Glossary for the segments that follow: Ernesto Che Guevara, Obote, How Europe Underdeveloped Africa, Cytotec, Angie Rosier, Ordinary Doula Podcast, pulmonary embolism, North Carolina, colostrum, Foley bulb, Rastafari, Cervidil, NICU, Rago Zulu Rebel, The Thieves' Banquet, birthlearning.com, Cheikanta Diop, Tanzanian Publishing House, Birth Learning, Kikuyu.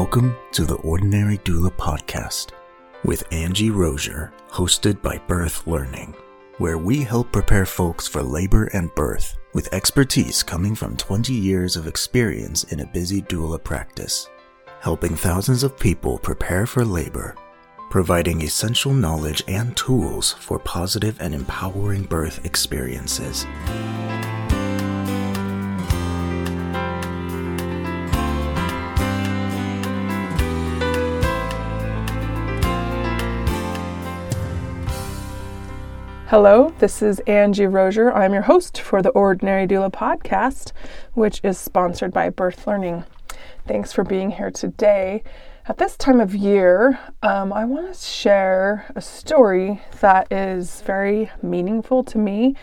Welcome to the Ordinary Doula Podcast with Angie Rosier, hosted by Birth Learning, where we help prepare folks for labor and birth with expertise coming from 20 years of experience in a busy doula practice, helping thousands of people prepare for labor, providing essential knowledge and tools for positive and empowering birth experiences. Hello, this is Angie Rosier. I'm your host for the Ordinary Doula Podcast, which is sponsored by Birth Learning. Thanks for being here today. At this time of year, I want to share a story that is very meaningful to me.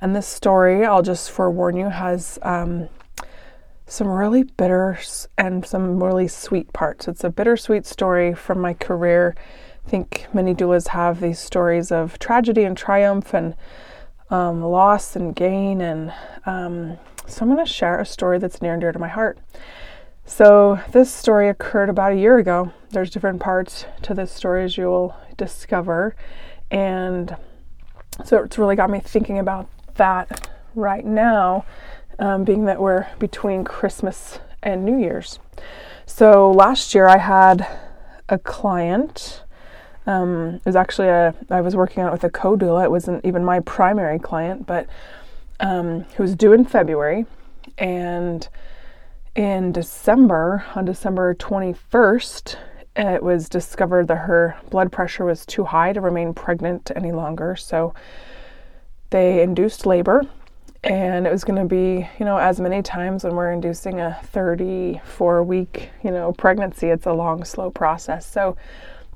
And this story, I'll just forewarn you, has some really bitter and some really sweet parts. It's a bittersweet story from my career. I think many doulas have these stories of tragedy and triumph and loss and gain, and so I'm going to share a story that's near and dear to my heart. So this story occurred about a year ago. There's different parts to this story, as you'll discover, and so it's really got me thinking about that right now, being that we're between Christmas and New Year's. So last year I had a client. It was actually I was working on it with a co-doula. It wasn't even my primary client, but who was due in February. And in December, on December 21st, it was discovered that her blood pressure was too high to remain pregnant any longer. So they induced labor, and it was going to be, as many times when we're inducing a 34-week, pregnancy, it's a long, slow process. So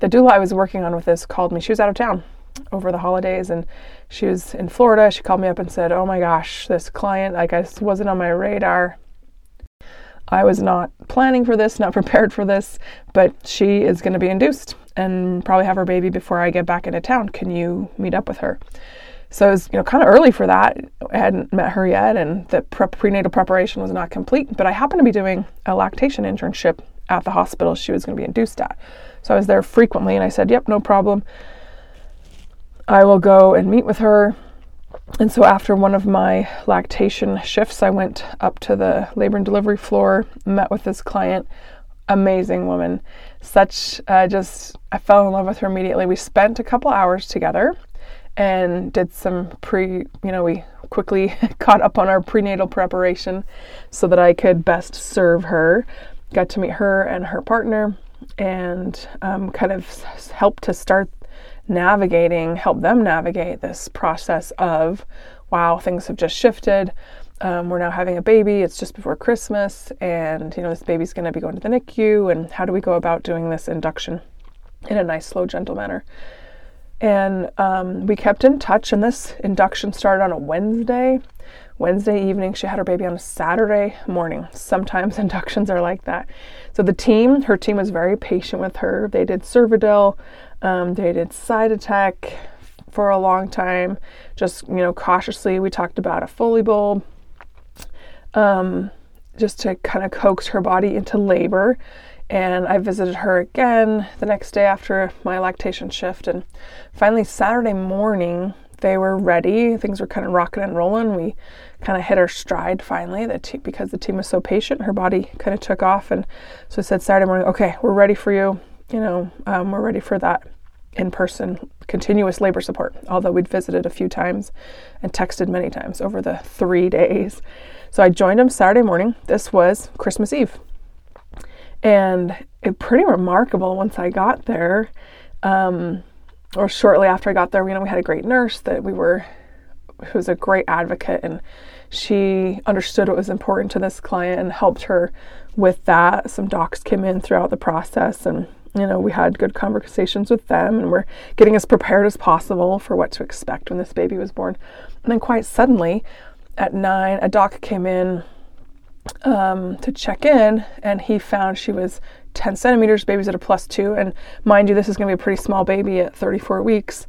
the doula I was working on with this called me. She was out of town over the holidays, and she was in Florida. She called me up and said, "Oh my gosh, this client, I guess wasn't on my radar. I was not planning for this, not prepared for this, but she is going to be induced and probably have her baby before I get back into town. Can you meet up with her?" So it was, kind of early for that. I hadn't met her yet, and the prenatal preparation was not complete, but I happened to be doing a lactation internship at the hospital she was going to be induced at. So I was there frequently, and I said, "Yep, no problem. I will go and meet with her." And so after one of my lactation shifts, I went up to the labor and delivery floor, met with this client, amazing woman. I fell in love with her immediately. We spent a couple hours together and did some we quickly caught up on our prenatal preparation so that I could best serve her. Got to meet her and her partner, and kind of helped to help them navigate this process of, wow, things have just shifted. We're now having a baby. It's just before Christmas, and this baby's going to be going to the NICU, and how do we go about doing this induction in a nice, slow, gentle manner? And we kept in touch, and this induction started on a Wednesday evening. She had her baby on a Saturday morning. Sometimes inductions are like that. So her team was very patient with her. They did Cervidil, they did Cytotec for a long time, just, cautiously. We talked about a Foley bulb, just to kind of coax her body into labor. And I visited her again the next day after my lactation shift. And finally, Saturday morning, they were ready. Things were kind of rocking and rolling. We kind of hit our stride finally, because the team was so patient. Her body kind of took off, and so I said Saturday morning, "Okay, we're ready for you. We're ready for that in-person continuous labor support," although we'd visited a few times and texted many times over the 3 days. So I joined them Saturday morning. This was Christmas Eve, and it pretty remarkable once I got there. Or shortly after I got there, we had a great nurse who was a great advocate, and she understood what was important to this client and helped her with that. Some docs came in throughout the process, and, we had good conversations with them, and we're getting as prepared as possible for what to expect when this baby was born. And then quite suddenly at 9, a doc came in to check in, and he found she was 10 centimeters, baby's at a +2, and mind you, this is going to be a pretty small baby at 34 weeks.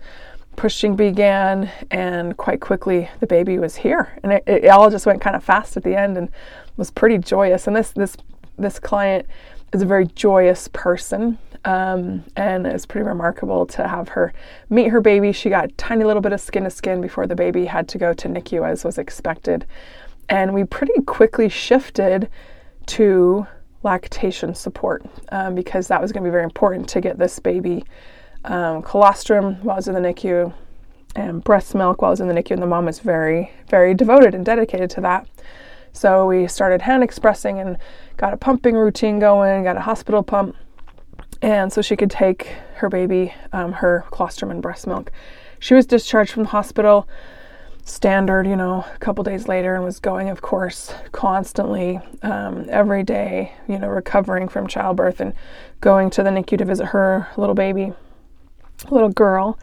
Pushing began, and quite quickly the baby was here, and it all just went kind of fast at the end and was pretty joyous. And this client is a very joyous person, and it's pretty remarkable to have her meet her baby. She got a tiny little bit of skin to skin before the baby had to go to NICU, as was expected. And we pretty quickly shifted to lactation support, because that was going to be very important to get this baby colostrum while I was in the NICU and breast milk while I was in the NICU, and the mom is very, very devoted and dedicated to that. So we started hand expressing and got a pumping routine going, got a hospital pump, and so she could take her baby, her colostrum and breast milk. She was discharged from the hospital, standard, you know, a couple days later, and was going, of course, constantly, every day, you know, recovering from childbirth and going to the NICU to visit her little baby, little girl.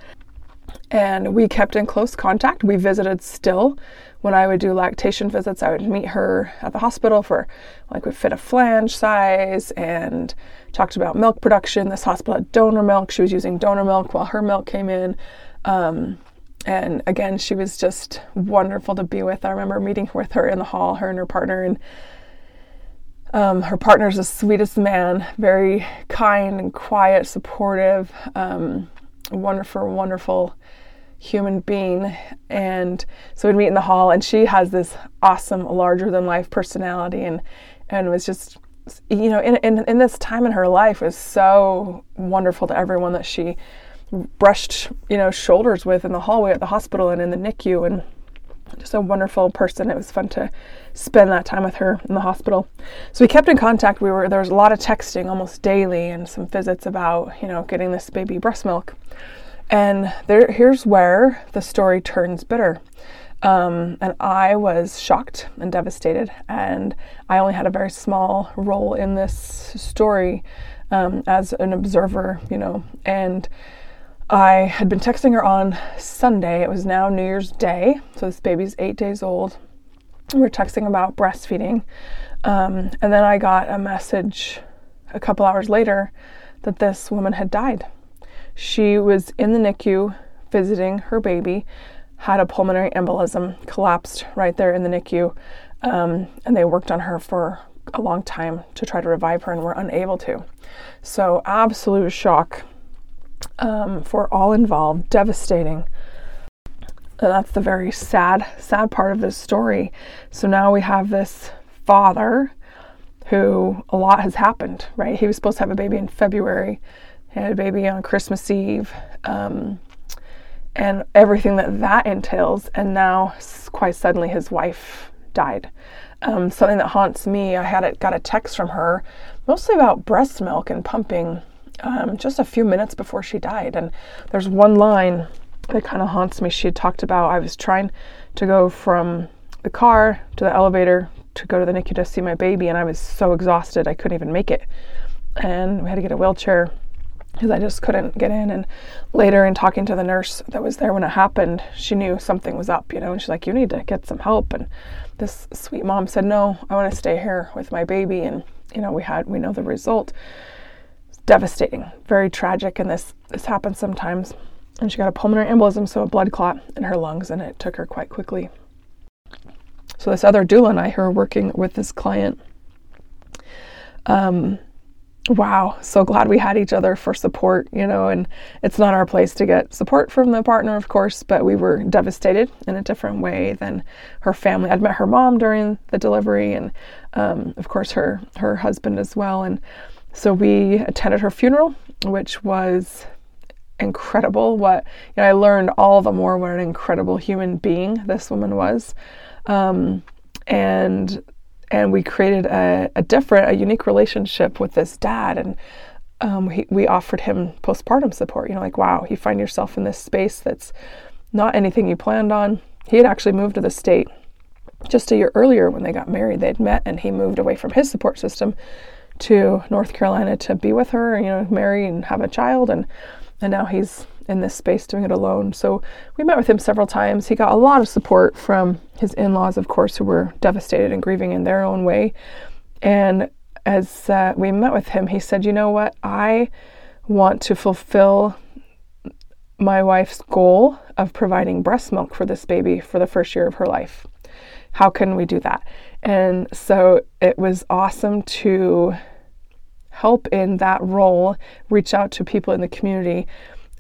And we kept in close contact. We visited still. When I would do lactation visits, I would meet her at the hospital for, like, we fit a flange size and talked about milk production. This hospital had donor milk. She was using donor milk while her milk came in. And again, she was just wonderful to be with. I remember meeting with her in the hall, her and her partner. And her partner's the sweetest man, very kind and quiet, supportive, wonderful, wonderful human being. And so we'd meet in the hall, and she has this awesome larger than life personality, and was just, you know, in this time in her life was so wonderful to everyone that she brushed, you know, shoulders with in the hallway at the hospital and in the NICU, and just a wonderful person. It was fun to spend that time with her in the hospital. So we kept in contact. There was a lot of texting almost daily and some visits about, you know, getting this baby breast milk. And here's where the story turns bitter. And I was shocked and devastated. And I only had a very small role in this story, as an observer, you know. And I had been texting her on Sunday. It was now New Year's Day. So this baby's 8 days old. We were texting about breastfeeding. And then I got a message a couple hours later that this woman had died. She was in the NICU visiting her baby, had a pulmonary embolism, collapsed right there in the NICU. And they worked on her for a long time to try to revive her and were unable to. So absolute shock. For all involved, devastating. And that's the very sad, sad part of this story. So now we have this father who, a lot has happened, right? He was supposed to have a baby in February. He had a baby on Christmas Eve, and everything that entails. And now quite suddenly his wife died. Something that haunts me, I got a text from her, mostly about breast milk and pumping, just a few minutes before she died. And there's one line that kind of haunts me. She had talked about, I was trying to go from the car to the elevator to go to the NICU to see my baby, and I was so exhausted I couldn't even make it, and we had to get a wheelchair because I just couldn't get in. And later, in talking to the nurse that was there when it happened, she knew something was up, you know, and she's like, you need to get some help. And this sweet mom said, no, I want to stay here with my baby. And, you know, we know the result. Devastating, very tragic, and this happens sometimes. And she got a pulmonary embolism, so a blood clot in her lungs, and it took her quite quickly. So this other doula and I, who are working with this client, wow, so glad we had each other for support, you know. And it's not our place to get support from the partner, of course, but we were devastated in a different way than her family. I'd met her mom during the delivery, and of course her husband as well. And so we attended her funeral, which was incredible. You know, I learned all the more what an incredible human being this woman was. And we created a unique relationship with this dad. And we offered him postpartum support. You know, like, wow, you find yourself in this space that's not anything you planned on. He had actually moved to the state just a year earlier when they got married. They'd met, and he moved away from his support system to North Carolina to be with her, you know, marry and have a child. And now he's in this space doing it alone. So we met with him several times. He got a lot of support from his in-laws, of course, who were devastated and grieving in their own way. And as we met with him, he said, you know what, I want to fulfill my wife's goal of providing breast milk for this baby for the first year of her life. How can we do that? And so it was awesome to help in that role, reach out to people in the community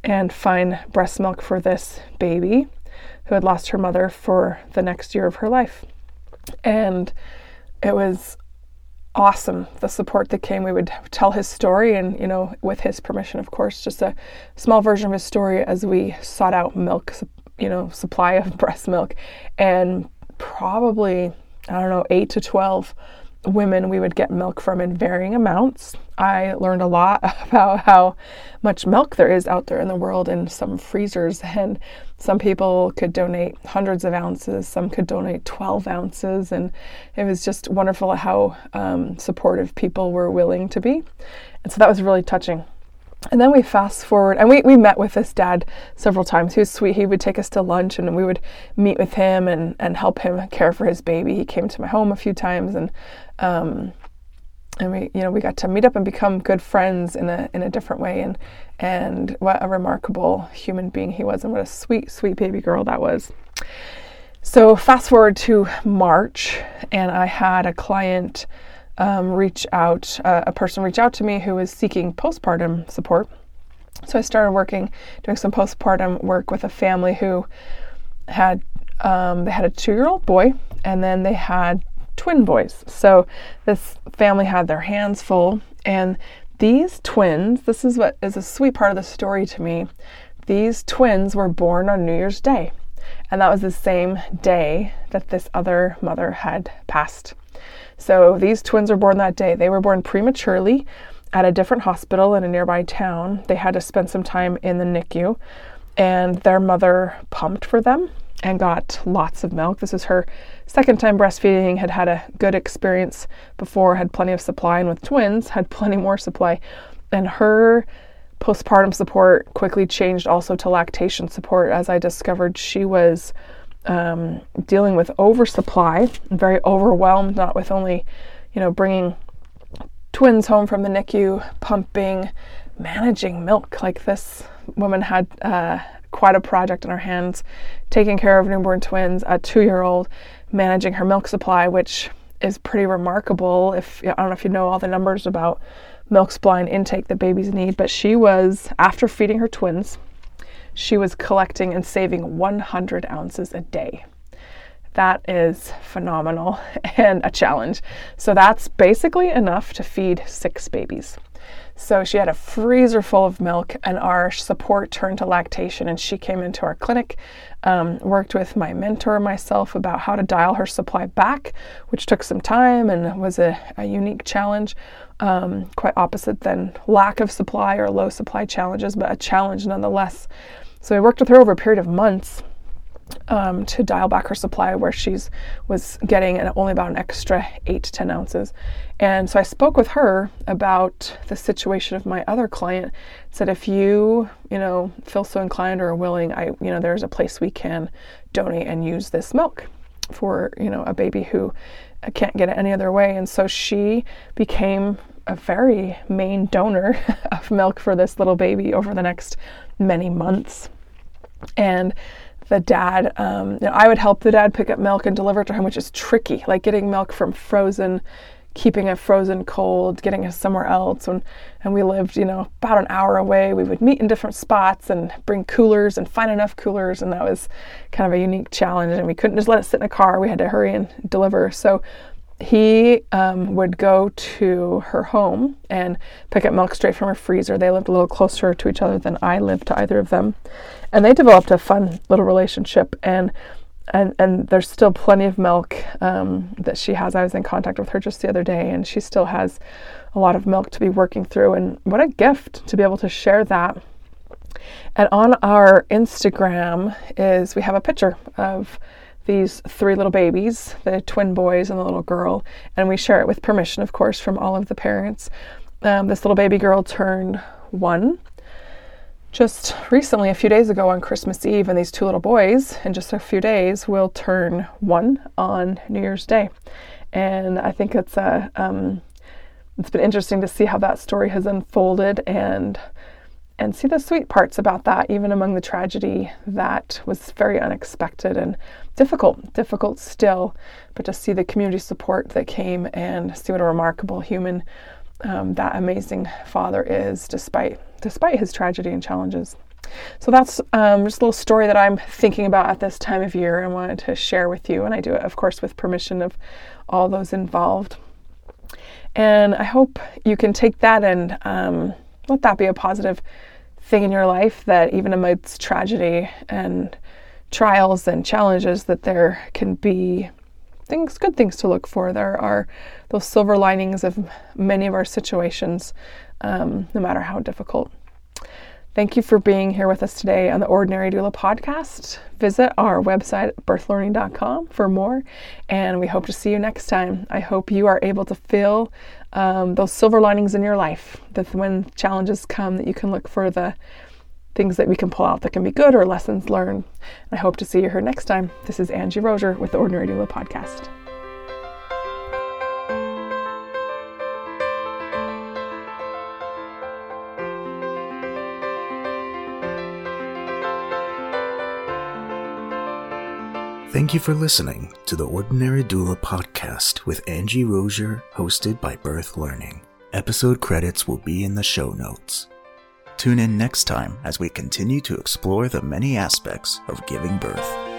and find breast milk for this baby who had lost her mother for the next year of her life. And it was awesome, the support that came. We would tell his story and, you know, with his permission, of course, just a small version of his story as we sought out milk, you know, supply of breast milk. And probably, I don't know, 8 to 12 women we would get milk from in varying amounts. I learned a lot about how much milk there is out there in the world in some freezers, and some people could donate hundreds of ounces, some could donate 12 ounces, and it was just wonderful how supportive people were willing to be. And so that was really touching. And then we fast forward, and we met with this dad several times. He was sweet. He would take us to lunch, and we would meet with him and help him care for his baby. He came to my home a few times, and we, you know, we got to meet up and become good friends in a different way. And what a remarkable human being he was, and what a sweet, sweet baby girl that was. So fast forward to March, and I had a client reach out to me who was seeking postpartum support. So I started doing some postpartum work with a family who had, they had a 2-year-old boy, and then they had twin boys. So this family had their hands full, and these twins, this is what is a sweet part of the story to me, these twins were born on New Year's Day. And that was the same day that this other mother had passed. So these twins were born that day. They were born prematurely at a different hospital in a nearby town. They had to spend some time in the NICU, and their mother pumped for them and got lots of milk. This is her second time breastfeeding, had a good experience before, had plenty of supply, and with twins, had plenty more supply. And her postpartum support quickly changed also to lactation support, as I discovered she was dealing with oversupply, very overwhelmed, not with only, you know, bringing twins home from the NICU, pumping, managing milk. Like, this woman had quite a project on her hands, taking care of newborn twins, a 2-year-old, managing her milk supply, which is pretty remarkable. I don't know if you know all the numbers about milk supply and intake that babies need, but she was, after feeding her twins, she was collecting and saving 100 ounces a day. That is phenomenal and a challenge. So that's basically enough to feed 6 babies. So she had a freezer full of milk, and our support turned to lactation, and she came into our clinic, worked with my mentor and myself about how to dial her supply back, which took some time and was a unique challenge, quite opposite than lack of supply or low supply challenges, but a challenge nonetheless. So I worked with her over a period of months to dial back her supply, where was getting only about an extra 8 to 10 ounces. And so I spoke with her about the situation of my other client, said, if you know, feel so inclined or willing, there's a place we can donate and use this milk for, you know, a baby who can't get it any other way. And so she became a very main donor of milk for this little baby over the next many months. And the dad, I would help the dad pick up milk and deliver it to him, which is tricky, like getting milk from frozen, keeping it frozen cold, getting it somewhere else. And we lived, you know, about an hour away. We would meet in different spots and bring coolers and find enough coolers. And that was kind of a unique challenge. And we couldn't just let it sit in a car. We had to hurry and deliver. So he would go to her home and pick up milk straight from her freezer. They lived a little closer to each other than I lived to either of them. And they developed a fun little relationship, and there's still plenty of milk that she has. I was in contact with her just the other day, and she still has a lot of milk to be working through. And what a gift to be able to share that. And on our Instagram we have a picture of these 3 little babies, the twin boys and the little girl, and we share it with permission, of course, from all of the parents. This little baby girl turned 1 just recently, a few days ago, on Christmas Eve, and these 2 little boys in just a few days will turn 1 on New Year's Day. And I think it's been interesting to see how that story has unfolded and see the sweet parts about that, even among the tragedy that was very unexpected and difficult still, but to see the community support that came and see what a remarkable human that amazing father is, despite his tragedy and challenges. So that's just a little story that I'm thinking about at this time of year and wanted to share with you. And I do it, of course, with permission of all those involved. And I hope you can take that and let that be a positive thing in your life, that even amidst tragedy and trials and challenges, that there can be things, good things to look for. There are those silver linings of many of our situations, no matter how difficult. Thank you for being here with us today on the Ordinary Doula Podcast. Visit our website at birthlearning.com for more, and we hope to see you next time. I hope you are able to feel those silver linings in your life, that when challenges come, that you can look for the things that we can pull out that can be good, or lessons learned. And I hope to see you here next time. This is Angie Rosier with the Ordinary Doula Podcast. Thank you for listening to the Ordinary Doula Podcast with Angie Rosier, hosted by Birth Learning. Episode credits will be in the show notes. Tune in next time as we continue to explore the many aspects of giving birth.